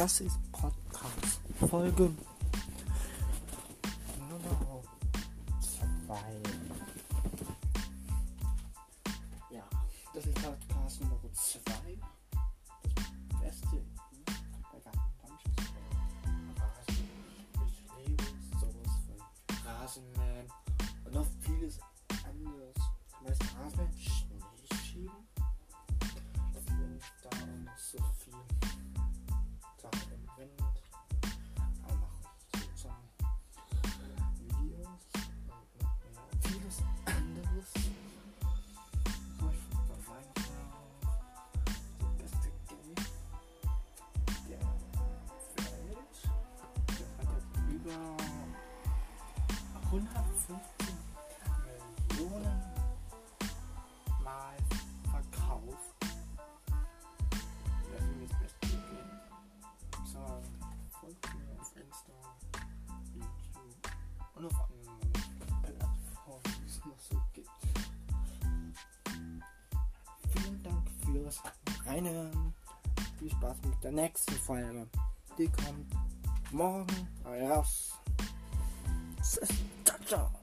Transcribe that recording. Das ist Podcast Folge Nummer 2. Ja, das ist Podcast Nummer 2. Das Beste. Ich liebe sowas von Rasenmähen und noch vieles anderes. Am meisten Rasenmähen, Schnee schieben. Da und so viel. Und auf anderen Plattformen, die es noch so gibt. Vielen Dank fürs Reinhören. Viel Spaß mit der nächsten Folge. Die kommt morgen. Adios. Ciao, ciao.